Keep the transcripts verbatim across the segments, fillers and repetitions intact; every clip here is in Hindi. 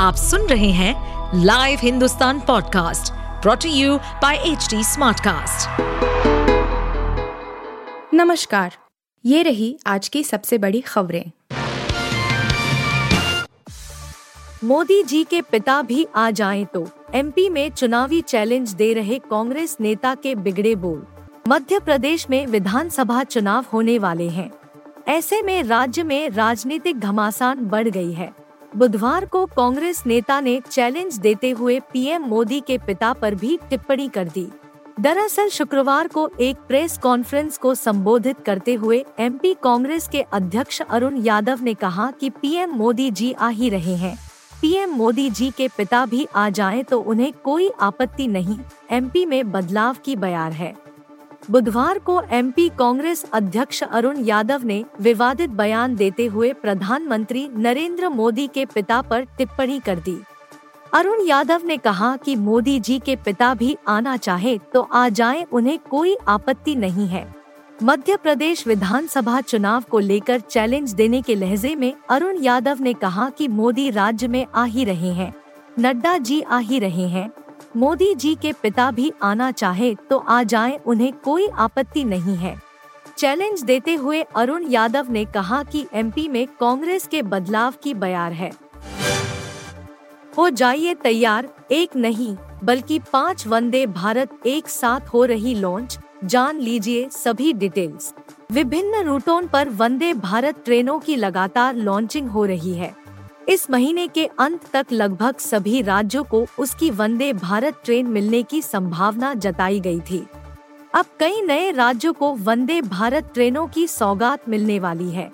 आप सुन रहे हैं live Hindustan podcast brought to you by HT Smartcast. नमस्कार, ये रही आज की सबसे बड़ी खबरें। मोदी जी के पिता भी आ जाएं तो एमपी में चुनावी चैलेंज दे रहे कांग्रेस नेता के बिगड़े बोल। मध्य प्रदेश में विधानसभा चुनाव होने वाले हैं, ऐसे में राज्य में राजनीतिक घमासान बढ़ गई है। बुधवार को कांग्रेस नेता ने चैलेंज देते हुए पीएम मोदी के पिता पर भी टिप्पणी कर दी। दरअसल शुक्रवार को एक प्रेस कॉन्फ्रेंस को संबोधित करते हुए एमपी कांग्रेस के अध्यक्ष अरुण यादव ने कहा कि पीएम मोदी जी आ ही रहे हैं, पीएम मोदी जी के पिता भी आ जाएं तो उन्हें कोई आपत्ति नहीं, एमपी में बदलाव की बयार है। बुधवार को एमपी कांग्रेस अध्यक्ष अरुण यादव ने विवादित बयान देते हुए प्रधानमंत्री नरेंद्र मोदी के पिता पर टिप्पणी कर दी। अरुण यादव ने कहा कि मोदी जी के पिता भी आना चाहे तो आ जाएं, उन्हें कोई आपत्ति नहीं है। मध्य प्रदेश विधानसभा चुनाव को लेकर चैलेंज देने के लहजे में अरुण यादव ने कहा कि मोदी राज्य में आ ही रहे हैं, नड्डा जी आ ही रहे हैं, मोदी जी के पिता भी आना चाहे तो आ जाएं, उन्हें कोई आपत्ति नहीं है। चैलेंज देते हुए अरुण यादव ने कहा कि एमपी में कांग्रेस के बदलाव की बयार है, हो जाइए तैयार। एक नहीं बल्कि पांच वंदे भारत एक साथ हो रही लॉन्च, जान लीजिए सभी डिटेल्स। विभिन्न रूटों पर वंदे भारत ट्रेनों की लगातार लॉन्चिंग हो रही है। इस महीने के अंत तक लगभग सभी राज्यों को उसकी वंदे भारत ट्रेन मिलने की संभावना जताई गई थी। अब कई नए राज्यों को वंदे भारत ट्रेनों की सौगात मिलने वाली है।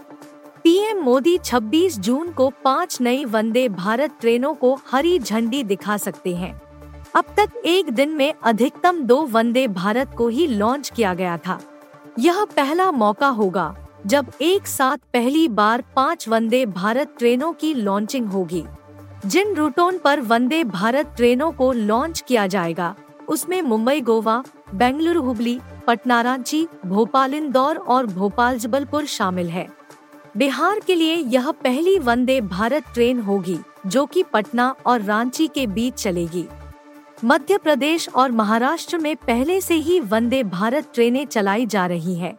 पीएम मोदी छब्बीस जून को पांच नई वंदे भारत ट्रेनों को हरी झंडी दिखा सकते हैं। अब तक एक दिन में अधिकतम दो वंदे भारत को ही लॉन्च किया गया था। यह पहला मौका होगा जब एक साथ पहली बार पांच वंदे भारत ट्रेनों की लॉन्चिंग होगी। जिन रूटों पर वंदे भारत ट्रेनों को लॉन्च किया जाएगा उसमें मुंबई गोवा, बेंगलुरु हुबली, पटना रांची, भोपाल इंदौर और भोपाल जबलपुर शामिल है। बिहार के लिए यह पहली वंदे भारत ट्रेन होगी जो कि पटना और रांची के बीच चलेगी। मध्य प्रदेश और महाराष्ट्र में पहले से ही वंदे भारत ट्रेनें चलाई जा रही है।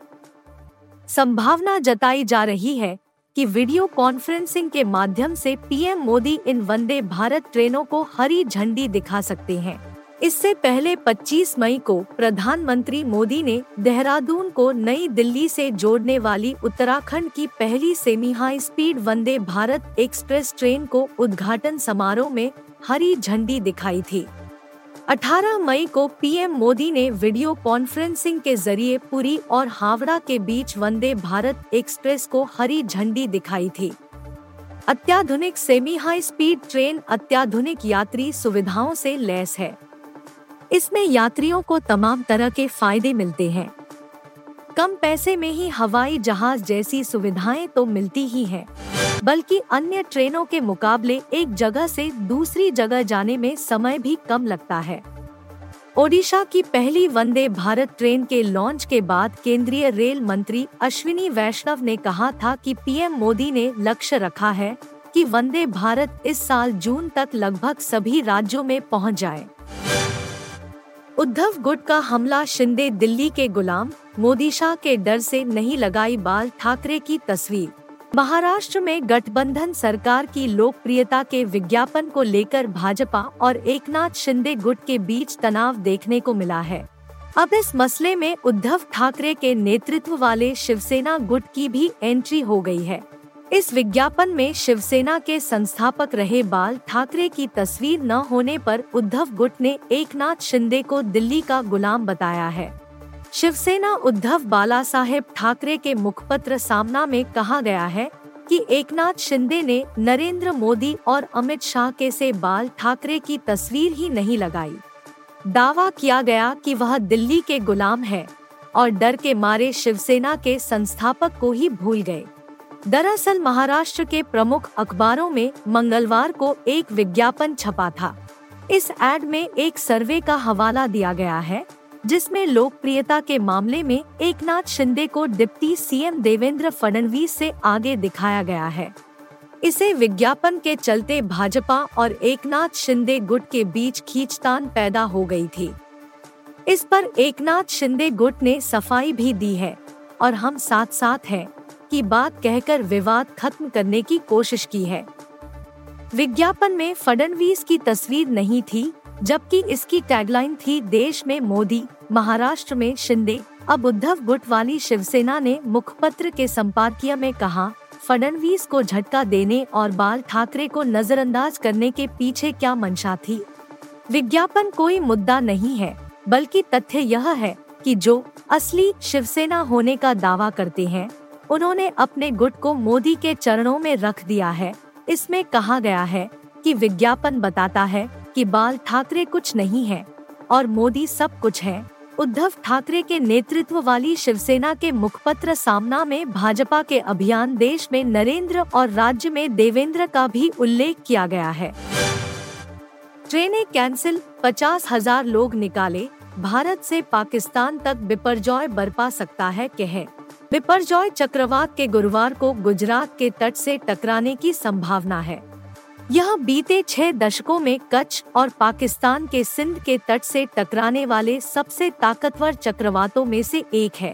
संभावना जताई जा रही है कि वीडियो कॉन्फ्रेंसिंग के माध्यम से पीएम मोदी इन वंदे भारत ट्रेनों को हरी झंडी दिखा सकते हैं। इससे पहले पच्चीस मई को प्रधानमंत्री मोदी ने देहरादून को नई दिल्ली से जोड़ने वाली उत्तराखंड की पहली semi high speed Vande Bharat express train को उद्घाटन समारोह में हरी झंडी दिखाई थी। अठारह मई को पीएम मोदी ने वीडियो कॉन्फ्रेंसिंग के जरिए पुरी और हावड़ा के बीच वंदे भारत एक्सप्रेस को हरी झंडी दिखाई थी। अत्याधुनिक सेमी हाई स्पीड ट्रेन अत्याधुनिक यात्री सुविधाओं से लैस है। इसमें यात्रियों को तमाम तरह के फायदे मिलते हैं। कम पैसे में ही हवाई जहाज जैसी सुविधाएं तो मिलती ही हैं, बल्कि अन्य ट्रेनों के मुकाबले एक जगह से दूसरी जगह जाने में समय भी कम लगता है। ओडिशा की पहली वंदे भारत ट्रेन के लॉन्च के बाद केंद्रीय रेल मंत्री अश्विनी वैष्णव ने कहा था कि पीएम मोदी ने लक्ष्य रखा है कि वंदे भारत इस साल जून तक लगभग सभी राज्यों में पहुंच जाए। उद्धव गुट का हमला, शिंदे दिल्ली के गुलाम, मोदी शाह के डर से नहीं लगाई बाल ठाकरे की तस्वीर। महाराष्ट्र में गठबंधन सरकार की लोकप्रियता के विज्ञापन को लेकर भाजपा और एकनाथ शिंदे गुट के बीच तनाव देखने को मिला है। अब इस मसले में उद्धव ठाकरे के नेतृत्व वाले शिवसेना गुट की भी एंट्री हो गई है। इस विज्ञापन में शिवसेना के संस्थापक रहे बाल ठाकरे की तस्वीर न होने पर उद्धव गुट ने एकनाथ शिंदे को दिल्ली का गुलाम बताया है। शिवसेना उद्धव बाला साहेब ठाकरे के मुखपत्र सामना में कहा गया है कि एकनाथ शिंदे ने नरेंद्र मोदी और अमित शाह के से बाल ठाकरे की तस्वीर ही नहीं लगाई। दावा किया गया कि वह दिल्ली के गुलाम है और डर के मारे शिवसेना के संस्थापक को ही भूल गए। दरअसल महाराष्ट्र के प्रमुख अखबारों में मंगलवार को एक विज्ञापन छपा था। इस एड में एक सर्वे का हवाला दिया गया है जिसमें लोकप्रियता के मामले में एकनाथ शिंदे को डिप्टी सीएम देवेंद्र फडणवीस से आगे दिखाया गया है। इसे विज्ञापन के चलते भाजपा और एकनाथ शिंदे गुट के बीच खींचतान पैदा हो गई थी। इस पर एकनाथ शिंदे गुट ने सफाई भी दी है और हम साथ साथ हैं की बात कहकर विवाद खत्म करने की कोशिश की है। विज्ञापन में फडणवीस की तस्वीर नहीं थी, जबकि इसकी टैगलाइन थी देश में मोदी, महाराष्ट्र में शिंदे। अब उद्धव गुट वाली शिवसेना ने मुखपत्र के संपादकीय में कहा, फडणवीस को झटका देने और बाल ठाकरे को नजरअंदाज करने के पीछे क्या मंशा थी। विज्ञापन कोई मुद्दा नहीं है, बल्कि तथ्य यह है कि जो असली शिवसेना होने का दावा करते हैं उन्होंने अपने गुट को मोदी के चरणों में रख दिया है। इसमें कहा गया है कि विज्ञापन बताता है कि बाल ठाकरे कुछ नहीं है और मोदी सब कुछ है। उद्धव ठाकरे के नेतृत्व वाली शिवसेना के मुखपत्र सामना में भाजपा के अभियान देश में नरेंद्र और राज्य में देवेंद्र का भी उल्लेख किया गया है। ट्रेनें कैंसिल, पचास हजार लोग निकाले, भारत से पाकिस्तान तक बिपरजॉय बरपा सकता है कहे। बिपरजॉय चक्रवात के गुरुवार को गुजरात के तट से टकराने की संभावना है। यह बीते छह दशकों में कच्छ और पाकिस्तान के सिंध के तट से टकराने वाले सबसे ताकतवर चक्रवातों में से एक है।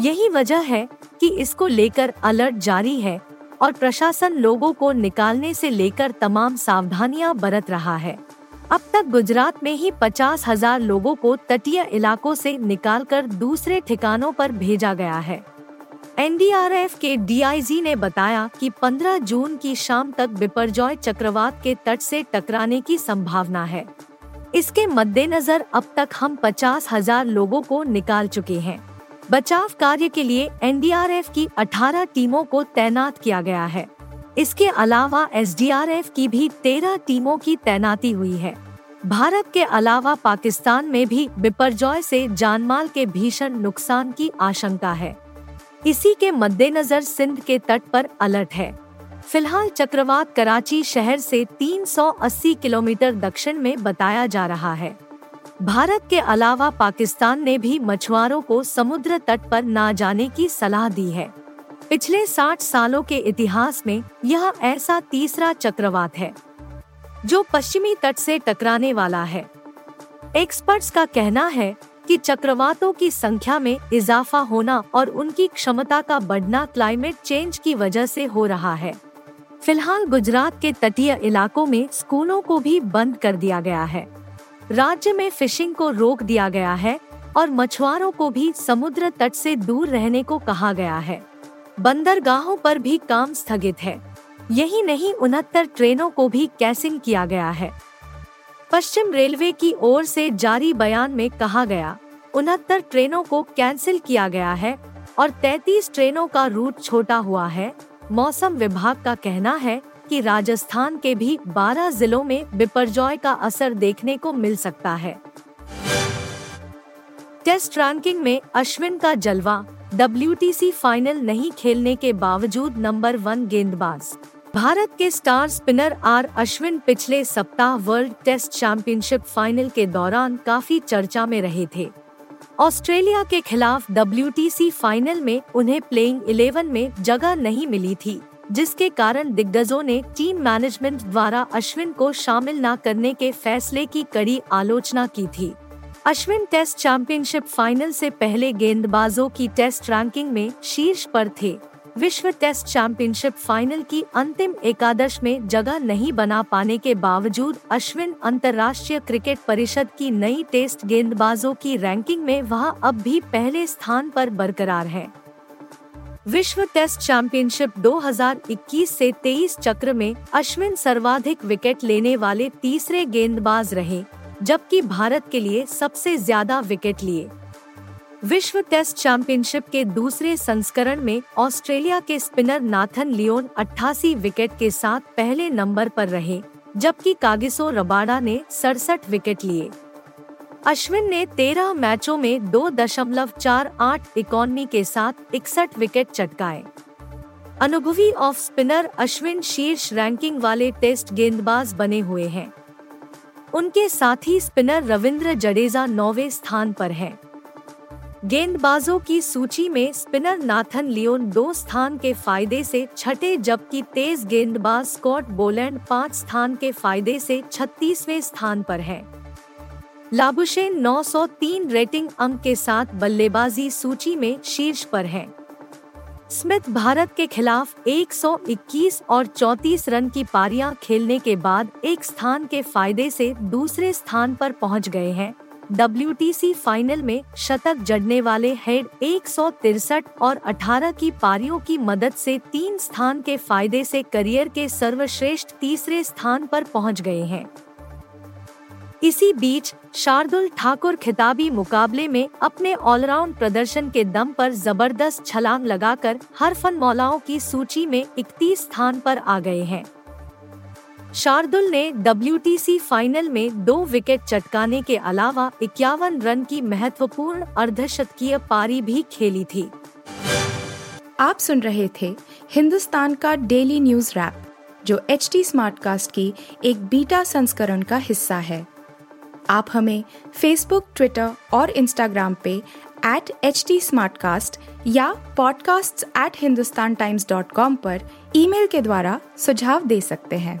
यही वजह है कि इसको लेकर अलर्ट जारी है और प्रशासन लोगों को निकालने से लेकर तमाम सावधानियां बरत रहा है। अब तक गुजरात में ही पचास हजार लोगों को तटीय इलाकों से निकालकर दूसरे ठिकानों पर भेजा गया है। एन डी आर एफ के डी आई जी ने बताया कि पंद्रह जून की शाम तक बिपरजॉय चक्रवात के तट से टकराने की संभावना है। इसके मद्देनजर अब तक हम पचास हजार लोगों को निकाल चुके हैं। बचाव कार्य के लिए एन डी आर एफ की अठारह टीमों को तैनात किया गया है। इसके अलावा एस डी आर एफ की भी तेरह टीमों की तैनाती हुई है। भारत के अलावा पाकिस्तान में भी बिपरजॉय से जानमाल के भीषण नुकसान की आशंका है। इसी के मद्देनजर सिंध के तट पर अलर्ट है। फिलहाल चक्रवात कराची शहर से तीन सौ अस्सी किलोमीटर दक्षिण में बताया जा रहा है। भारत के अलावा पाकिस्तान ने भी मछुआरों को समुद्र तट पर ना जाने की सलाह दी है। पिछले साठ सालों के इतिहास में यह ऐसा तीसरा चक्रवात है जो पश्चिमी तट से टकराने वाला है। एक्सपर्ट्स का कहना है कि चक्रवातों की संख्या में इजाफा होना और उनकी क्षमता का बढ़ना क्लाइमेट चेंज की वजह से हो रहा है। फिलहाल गुजरात के तटीय इलाकों में स्कूलों को भी बंद कर दिया गया है। राज्य में फिशिंग को रोक दिया गया है और मछुआरों को भी समुद्र तट से दूर रहने को कहा गया है। बंदरगाहों पर भी काम स्थगित है। यही नहीं, उनहत्तर ट्रेनों को भी कैंसिल किया गया है। पश्चिम रेलवे की ओर से जारी बयान में कहा गया, उनहत्तर ट्रेनों को कैंसिल किया गया है और तैंतीस ट्रेनों का रूट छोटा हुआ है। मौसम विभाग का कहना है कि राजस्थान के भी बारह जिलों में बिपरजॉय का असर देखने को मिल सकता है। टेस्ट रैंकिंग में अश्विन का जलवा, डब्ल्यू टी सी फाइनल नहीं खेलने के बावजूद नंबर वन गेंदबाज। भारत के स्टार स्पिनर आर अश्विन पिछले सप्ताह वर्ल्ड टेस्ट चैंपियनशिप फाइनल के दौरान काफी चर्चा में रहे थे। ऑस्ट्रेलिया के खिलाफ डब्ल्यू टी सी फाइनल में उन्हें प्लेइंग इलेवन में जगह नहीं मिली थी, जिसके कारण दिग्गजों ने टीम मैनेजमेंट द्वारा अश्विन को शामिल न करने के फैसले की कड़ी आलोचना की थी। अश्विन टेस्ट चैंपियनशिप फाइनल से पहले गेंदबाजों की टेस्ट रैंकिंग में शीर्ष पर थे। विश्व टेस्ट चैंपियनशिप फाइनल की अंतिम एकादश में जगह नहीं बना पाने के बावजूद अश्विन अंतर्राष्ट्रीय क्रिकेट परिषद की नई टेस्ट गेंदबाजों की रैंकिंग में वह अब भी पहले स्थान पर बरकरार है। विश्व टेस्ट चैंपियनशिप दो हज़ार इक्कीस से तेईस चक्र में अश्विन सर्वाधिक विकेट लेने वाले तीसरे गेंदबाज रहे, जबकि भारत के लिए सबसे ज्यादा विकेट लिए। विश्व टेस्ट चैंपियनशिप के दूसरे संस्करण में ऑस्ट्रेलिया के स्पिनर नाथन लियोन अट्ठासी विकेट के साथ पहले नंबर पर रहे, जबकि कागिसो रबाडा ने सड़सठ विकेट लिए। अश्विन ने तेरह मैचों में दो दशमलव चार आठ इकोनॉमी के साथ इकसठ विकेट चटकाए। अनुभवी ऑफ स्पिनर अश्विन शीर्ष रैंकिंग वाले टेस्ट गेंदबाज बने हुए हैं। उनके साथी स्पिनर रविन्द्र जडेजा नौवे स्थान पर है। गेंदबाजों की सूची में स्पिनर नाथन लियोन दो स्थान के फायदे से छठे, जबकि तेज गेंदबाज स्कॉट बोलेंड पाँच स्थान के फायदे से छत्तीसवें स्थान पर हैं। लाबुशेन नौ सौ तीन रेटिंग अंक के साथ बल्लेबाजी सूची में शीर्ष पर हैं। स्मिथ भारत के खिलाफ एक सौ इक्कीस और चौंतीस रन की पारियां खेलने के बाद एक स्थान के फायदे से दूसरे स्थान पर पहुंच गए हैं। डब्ल्यूटीसी फाइनल में शतक जड़ने वाले हेड एक सौ तिरसठ और अठारह की पारियों की मदद से तीन स्थान के फायदे से करियर के सर्वश्रेष्ठ तीसरे स्थान पर पहुंच गए हैं। इसी बीच शार्दुल ठाकुर खिताबी मुकाबले में अपने ऑलराउंड प्रदर्शन के दम पर जबरदस्त छलांग लगाकर हर फन मौलाओं की सूची में इकतीस स्थान पर आ गए हैं। शार्दुल ने डब्ल्यूटीसी फाइनल में दो विकेट चटकाने के अलावा इक्यावन रन की महत्वपूर्ण अर्धशतकीय पारी भी खेली थी। आप सुन रहे थे हिंदुस्तान का डेली न्यूज़ व्रैप, जो एच टी स्मार्टकास्ट की एक बीटा संस्करण का हिस्सा है। आप हमें फेसबुक, ट्विटर और इंस्टाग्राम पे एट एच टी स्मार्टकास्ट या podcast at Hindustan Times dot com पर ईमेल के द्वारा सुझाव दे सकते हैं।